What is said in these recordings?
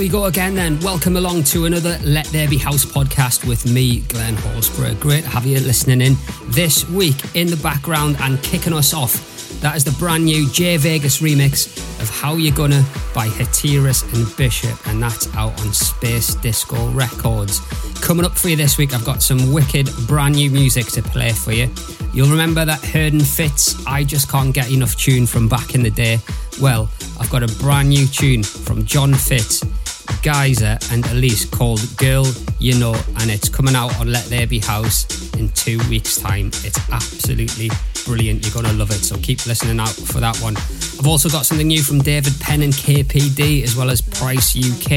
we go again then. Welcome along to another Let There Be House podcast with me, Glen Horsborough. Great to have you listening in this week. In the background and kicking us off, that is the brand new Jay Vegas remix of How You Gonna by Hatiras and BISHØP, and that's out on Space Disco Records. Coming up for you this week, I've got some wicked brand new music to play for you. You'll remember that Herden Fitz, I Just Can't Get Enough tune from back in the day. Well, I've got a brand new tune from Jon Fitz, Geyser and Elise called Girl You Know, and it's coming out on Let There Be House in 2 weeks' time. It's absolutely brilliant. You're going to love it, so keep listening out for that one. I've also got something new from David Penn and KPD as well as Price UK,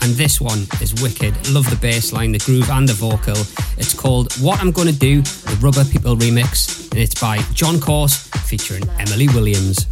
and this one is wicked. Love the bass line, the groove and the vocal. It's called What I'm Gonna Do, the Rubber People remix, and it's by John Course featuring Emily Williams.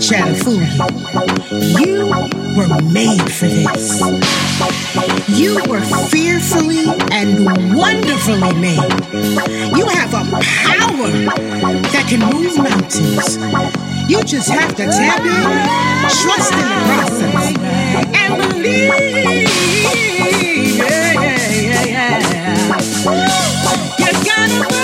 Chatter fool you. You were made for this. You were fearfully and wonderfully made. You have a power that can move mountains. You just have to tap in, trust in the process, and believe. You gotta believe.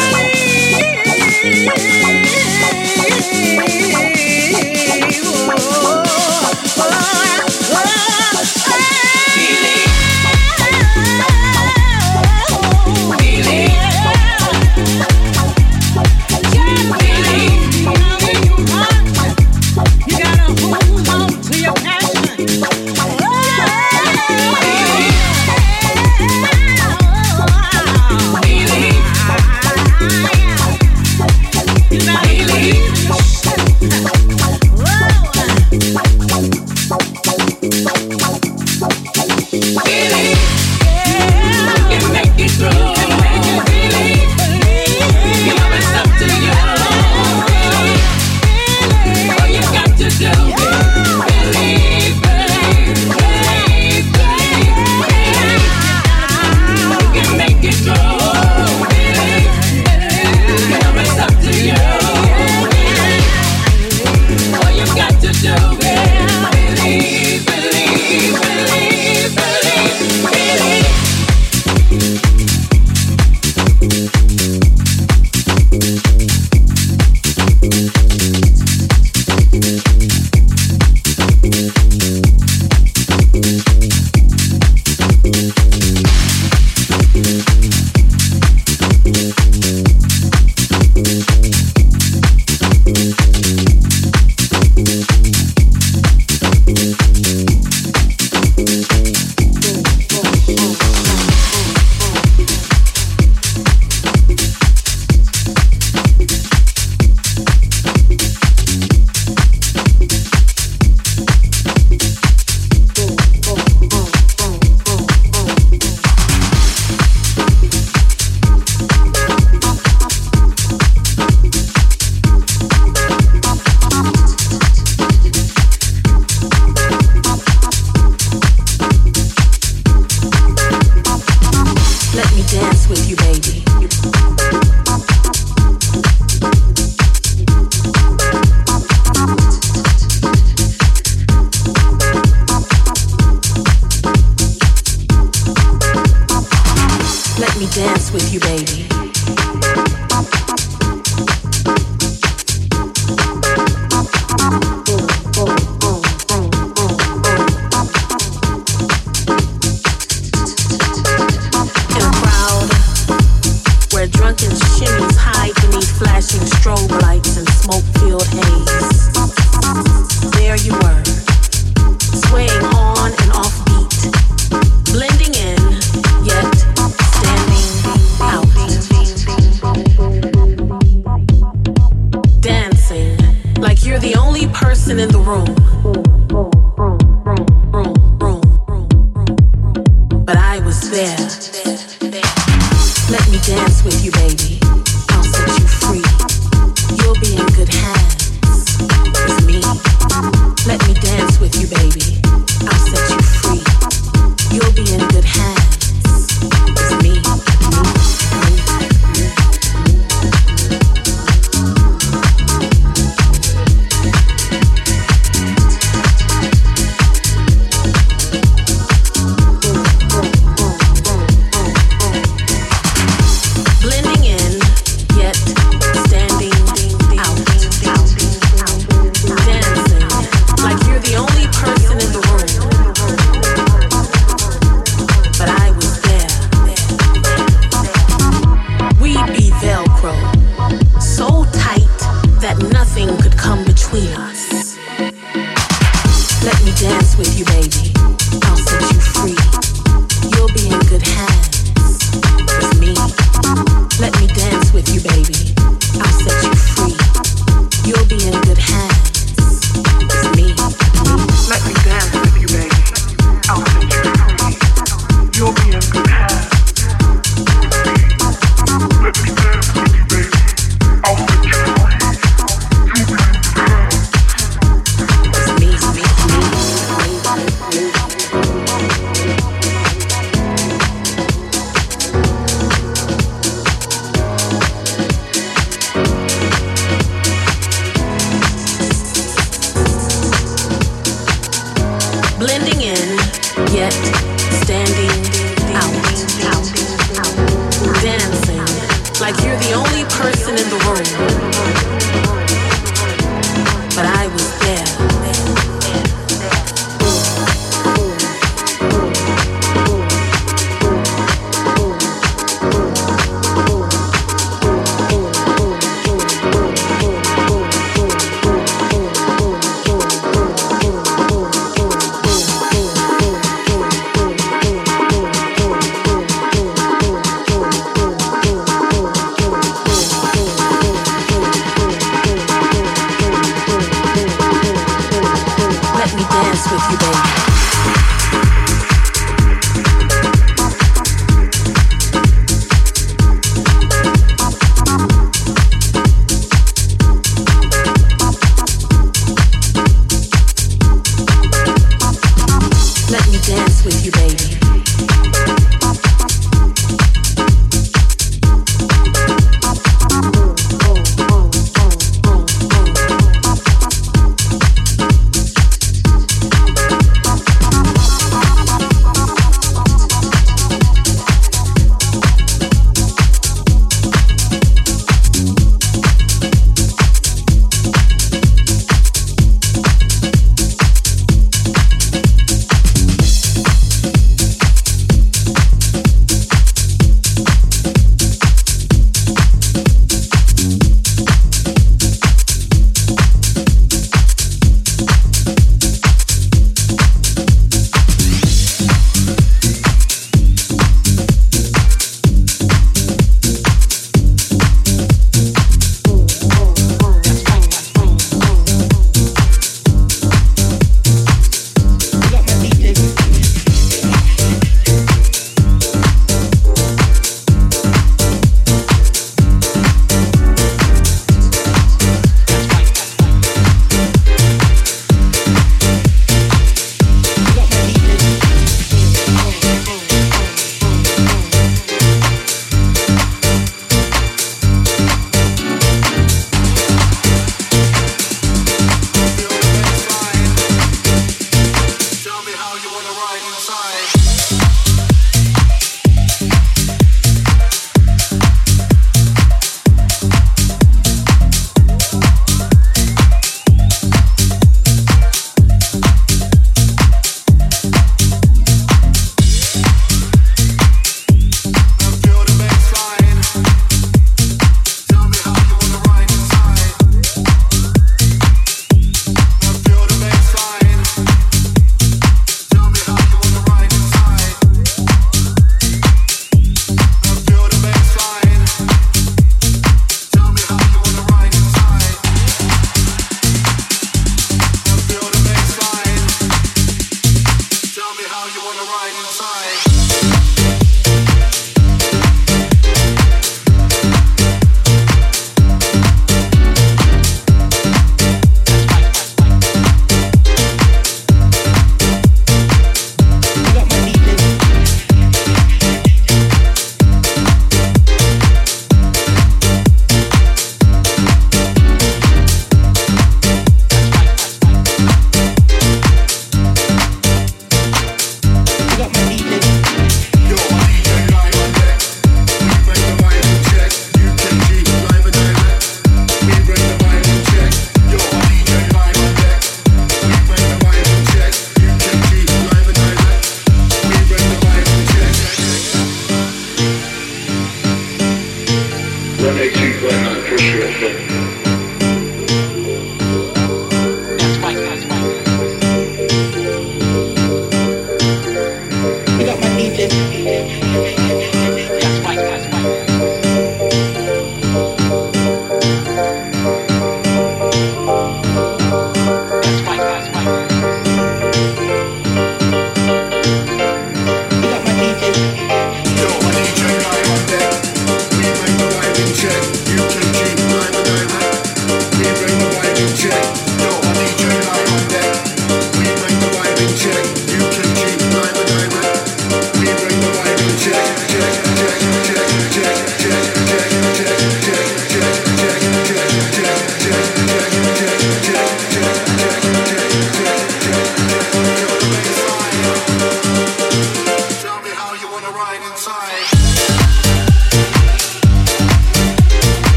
Blending in, yet standing out.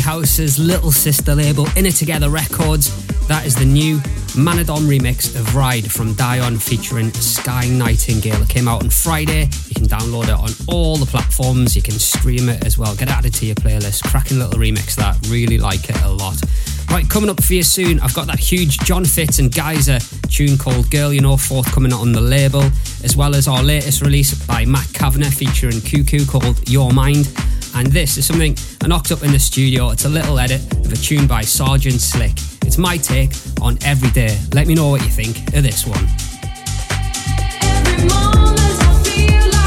House's little sister label, Inner Together Records. That is the new Manodom remix of Ride from Dyon featuring Sky Nightingale. It came out on Friday. You can download it on all the platforms. You can stream it as well. Get it added to your playlist. Cracking little remix that. Really like it a lot. Right, coming up for you soon, I've got that huge Jon Fitz and Geyser tune called Girl You Know forthcoming on the label, as well as our latest release by Matt Kavanagh featuring Coucous called Your Mind. And this is something I knocked up in the studio. It's a little edit of a tune by Sgt Slick. It's my take on Every Day. Let me know what you think of this one. Every moment I feel like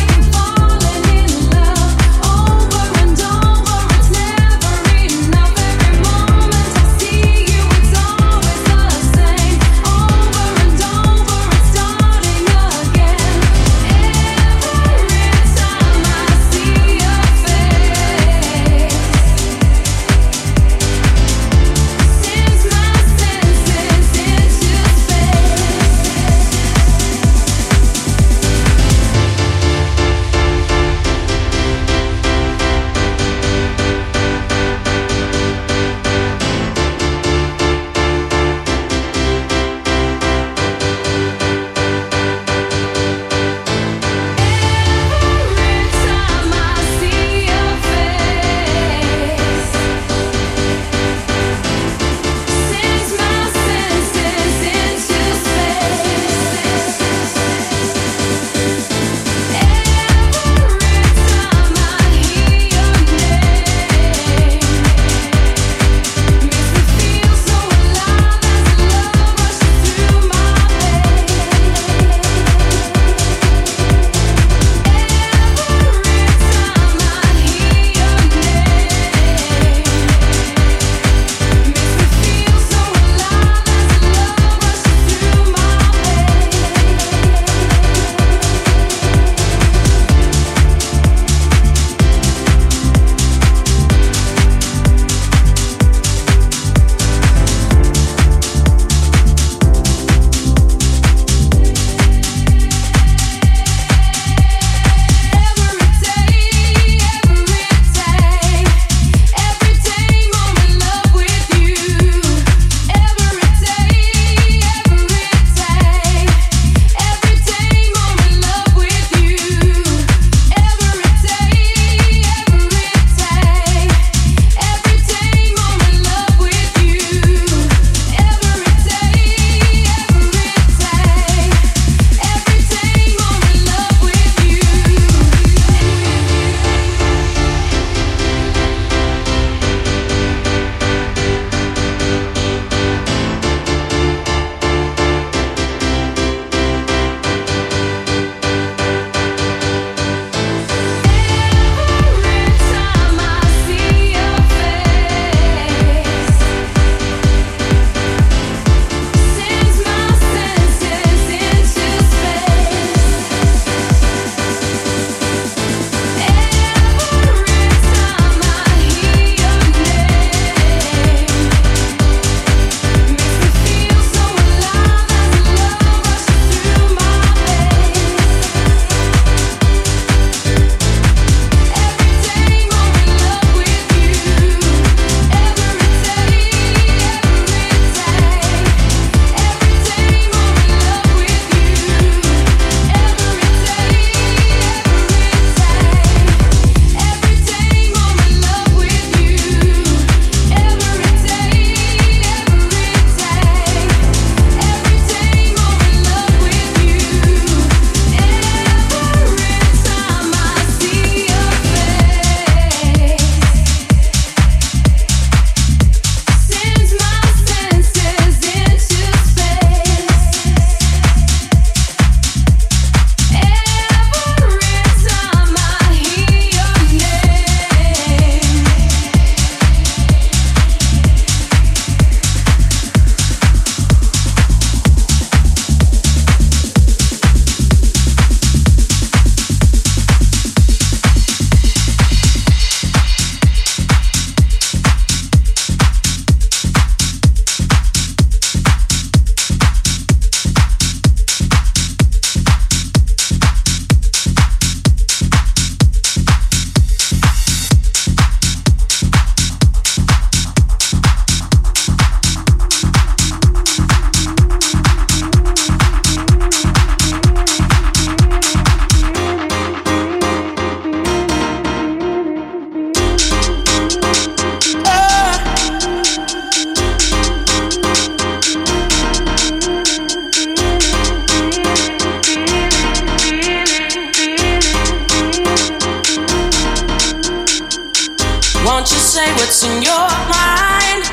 what's in your mind.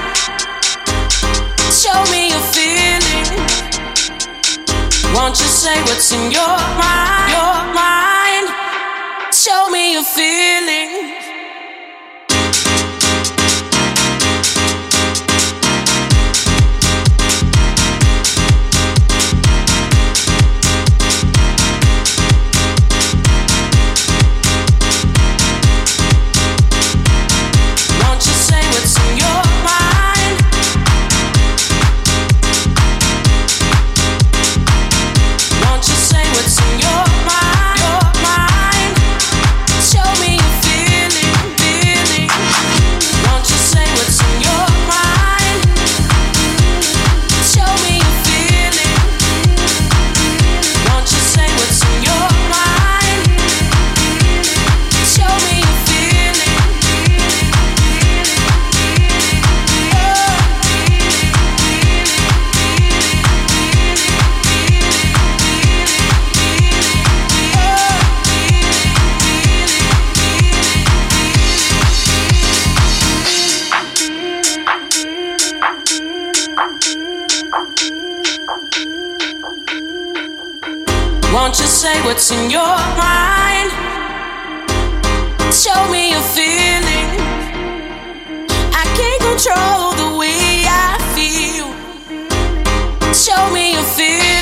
Show me your feeling. Won't you say what's in your mind? Your mind. Show me your feeling. Say what's in your mind. Show me your feeling. I can't control the way I feel. Show me your feeling.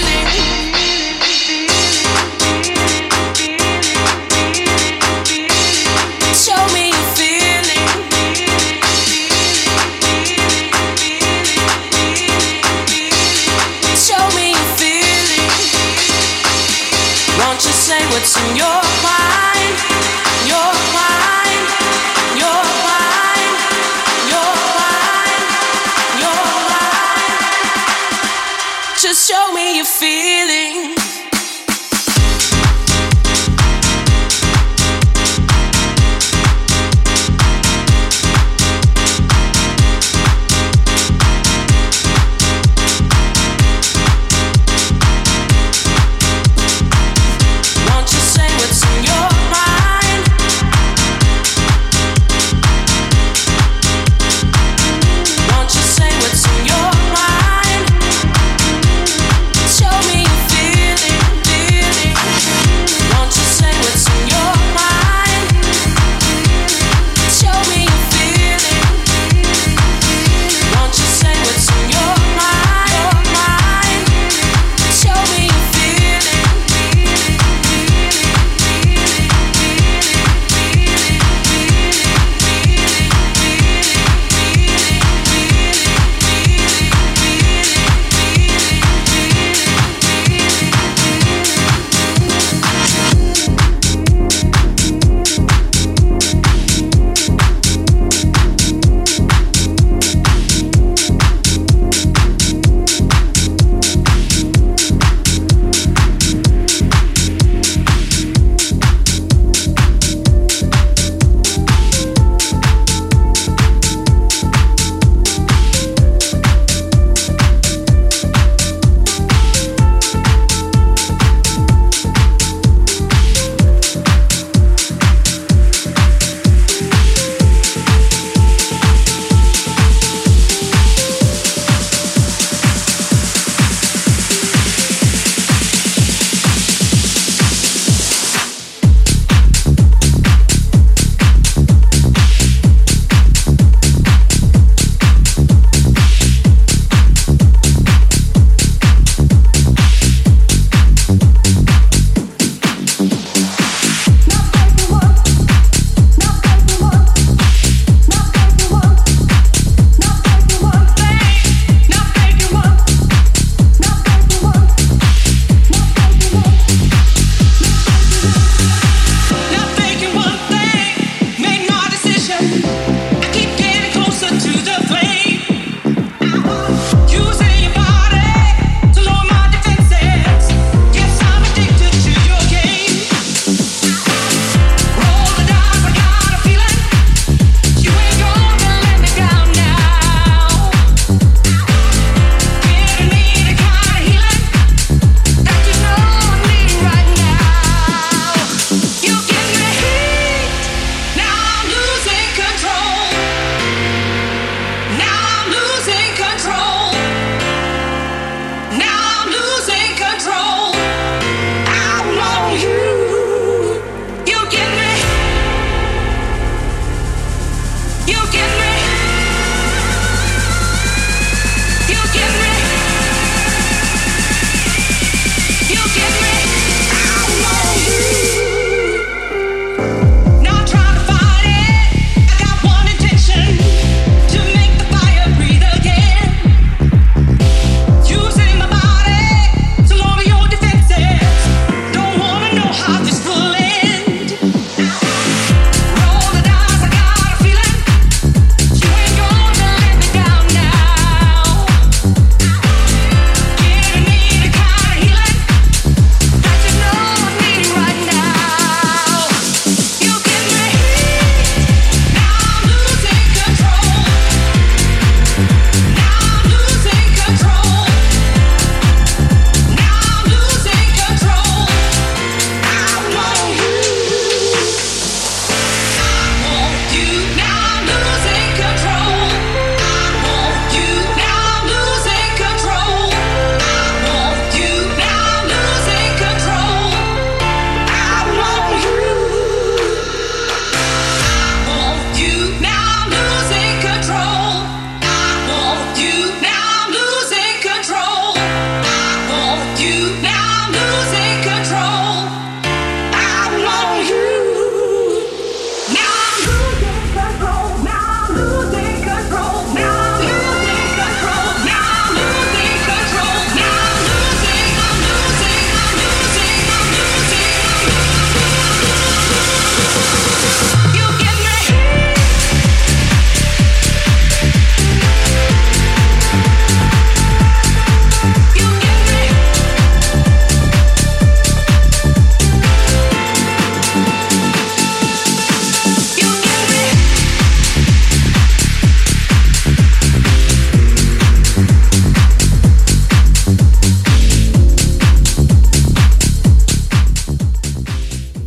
What's in your mind? Your mind? Your mind? Your mind? Your mind? Just show me your feelings. Show me your feelings.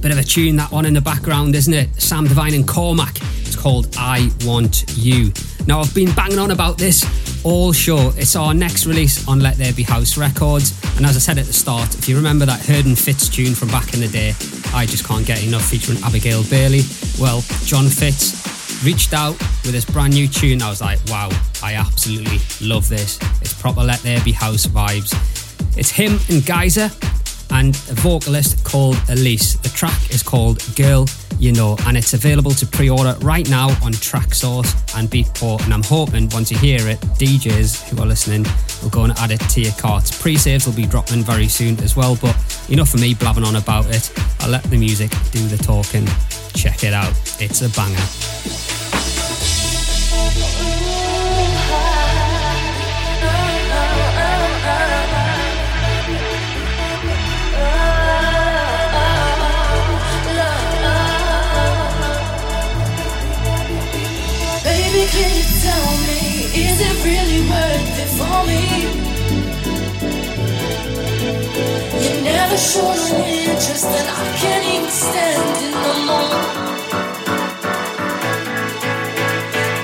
Bit of a tune, that one, in the background, isn't it? Sam Divine and Kormak. It's called I Want You. Now, I've been banging on about this all show. It's our next release on Let There Be House Records. And as I said at the start, if you remember that Herden Fitz tune from back in the day, I Just Can't Get Enough, featuring Abigail Bailey, well, Jon Fitz reached out with this brand new tune. I was like, wow, I absolutely love this. It's proper Let There Be House vibes. It's him and Geyser and a vocalist called Elise. The track is called Girl You Know, and it's available to pre-order right now on Tracksource and Beatport, and I'm hoping once you hear it, DJs who are listening will go and add it to your carts. Pre-saves will be dropping very soon as well, but enough of me blabbing on about it. I'll let the music do the talking. Check it out. It's a banger. Is it really worth it for me? You're never short of interest and I can't even stand it no more.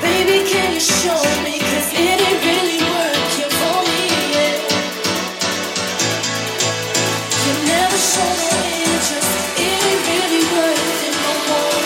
Baby, can you show me? 'Cause it ain't really working for me, yeah. You're never short of interest, it ain't really worth it no more.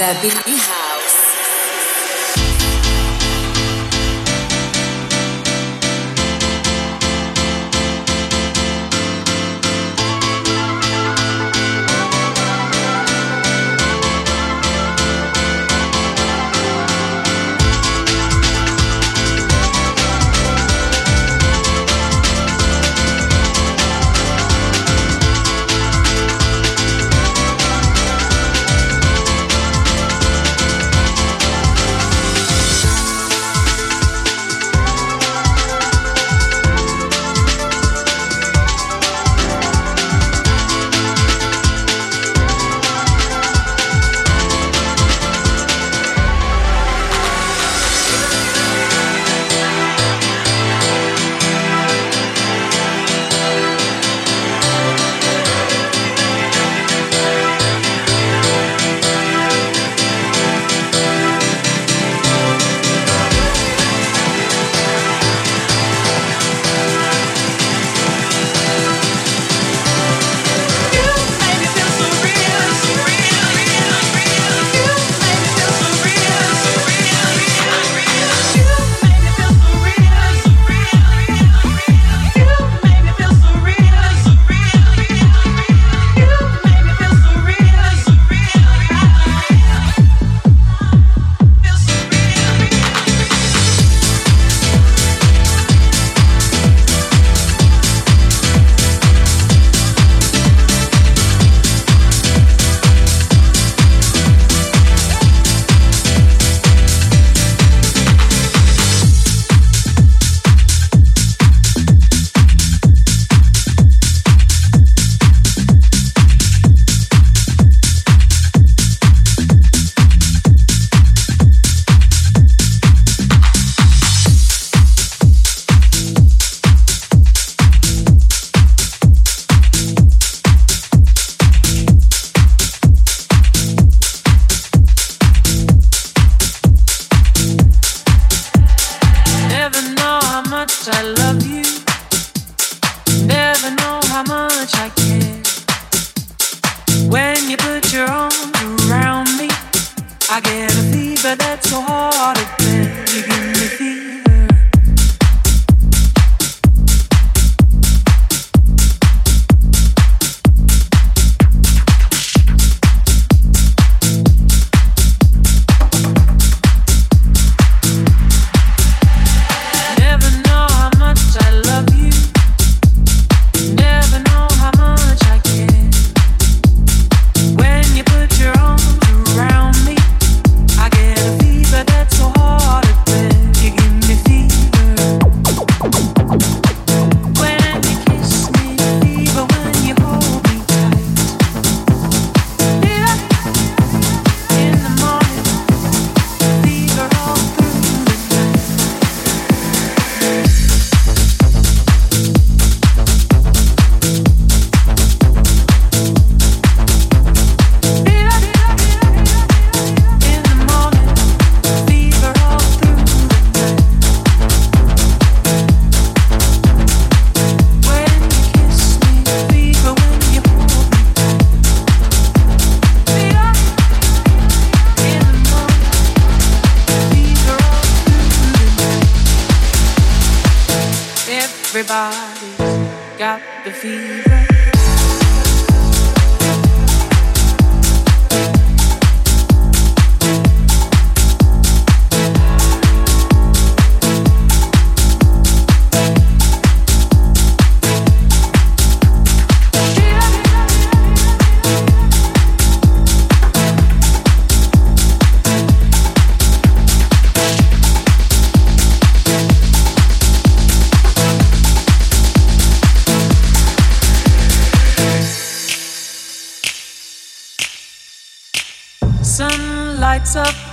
There Be House.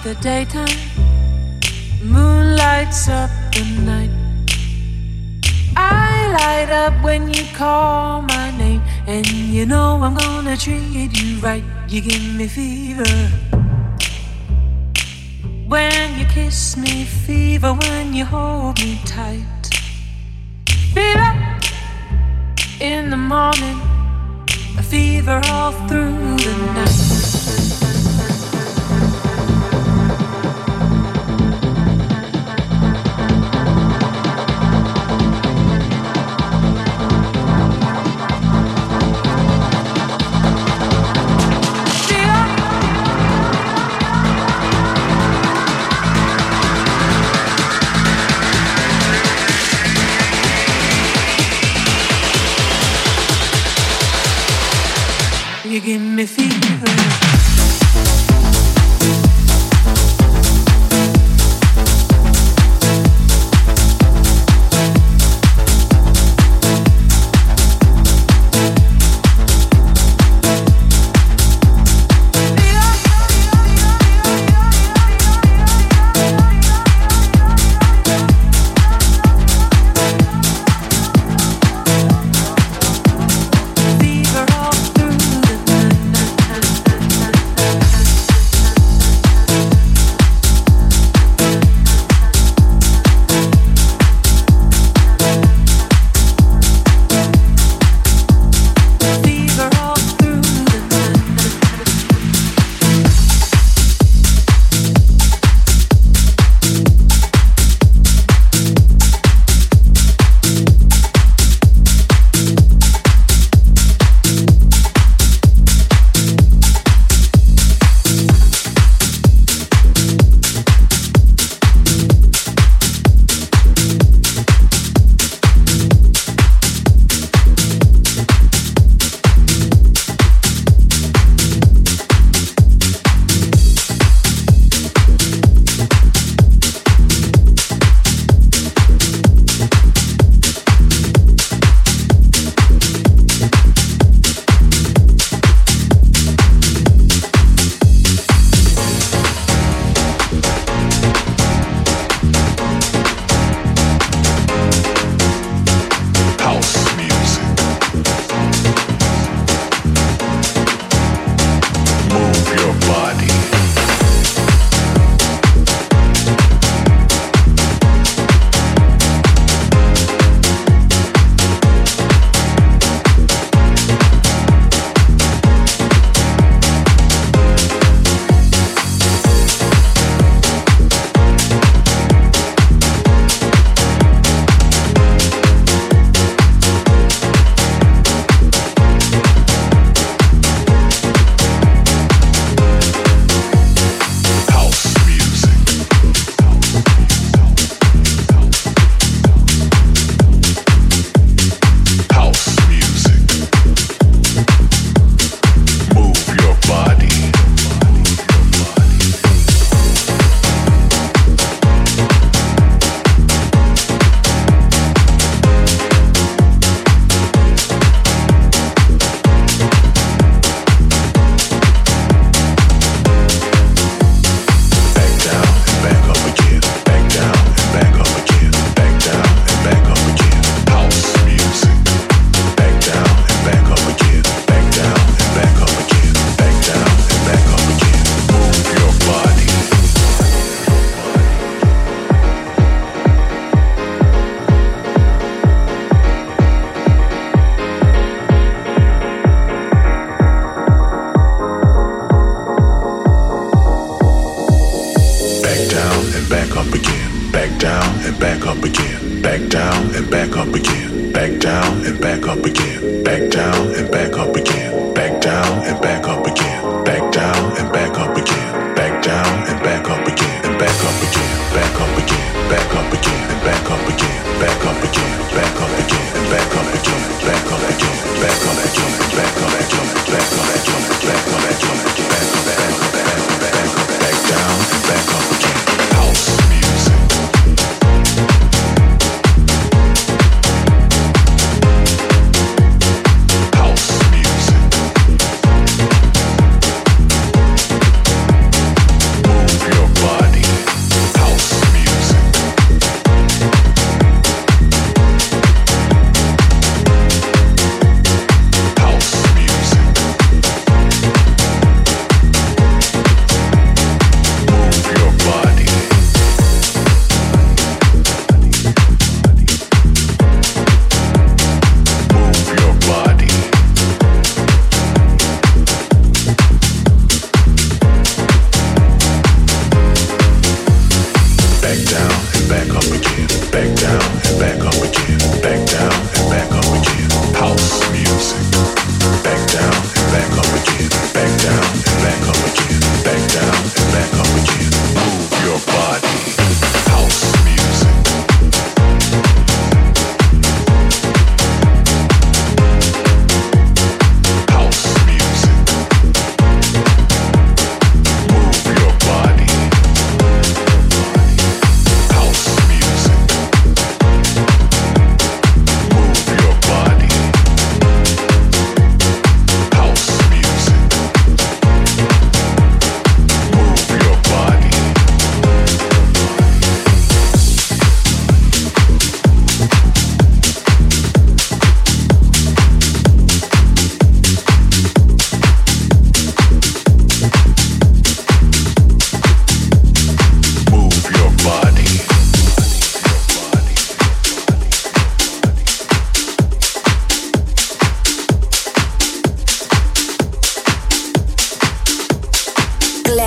The daytime, moon lights up the night. I light up when you call my name, and you know I'm gonna treat you right. You give me fever when you kiss me, fever when you hold me tight. Fever in the morning, a fever all through the night. You give me fever.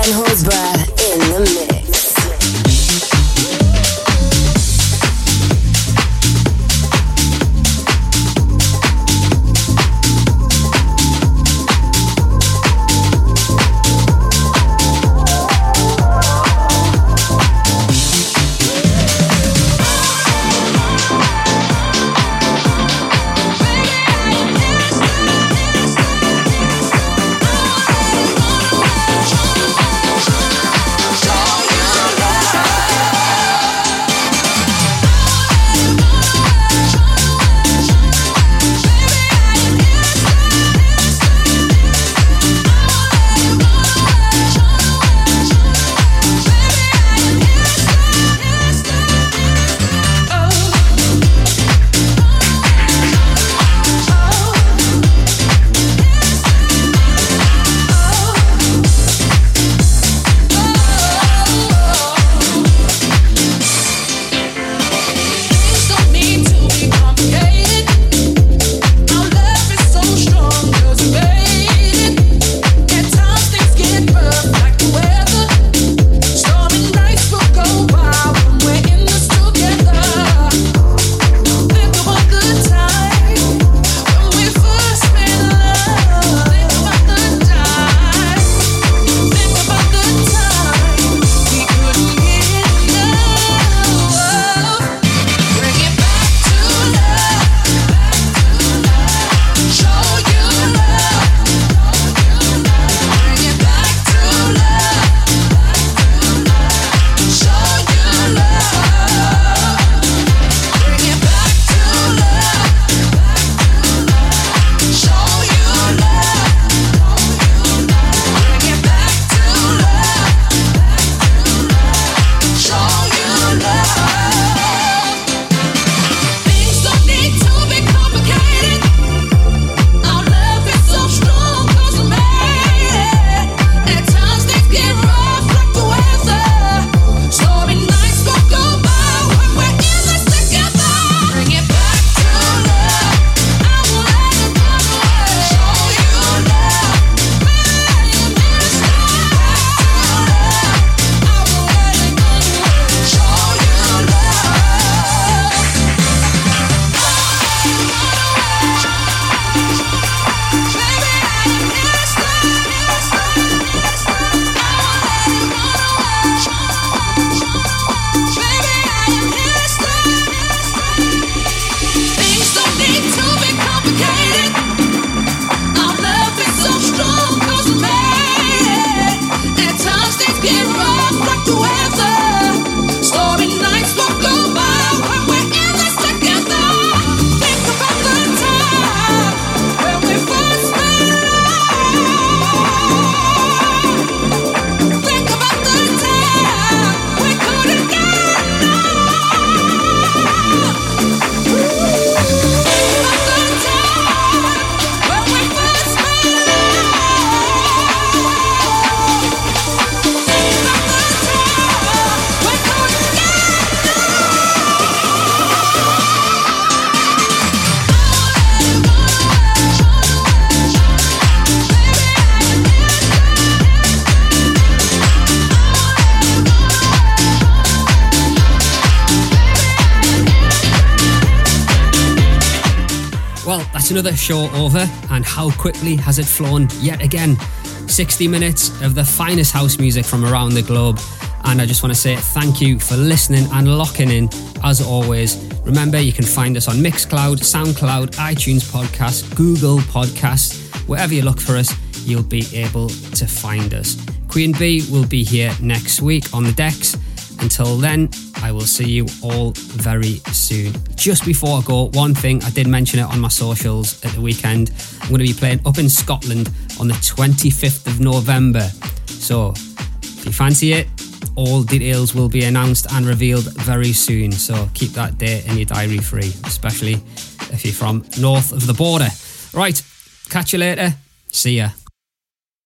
Glen Horsborough in the mix. Another show over, and how quickly has it flown yet again. 60 minutes of the finest house music from around the globe, and I just want to say thank you for listening and locking in as always. Remember, you can find us on Mixcloud, SoundCloud, iTunes Podcast, Google Podcasts. Wherever you look for us, you'll be able to find us. Queen Bee will be here next week on the decks. Until then, I will see you all very soon. Just before I go, one thing, I did mention it on my socials at the weekend. I'm going to be playing up in Scotland on the 25th of November. So, if you fancy it, all details will be announced and revealed very soon. So, keep that date in your diary free, especially if you're from north of the border. Right, catch you later. See ya.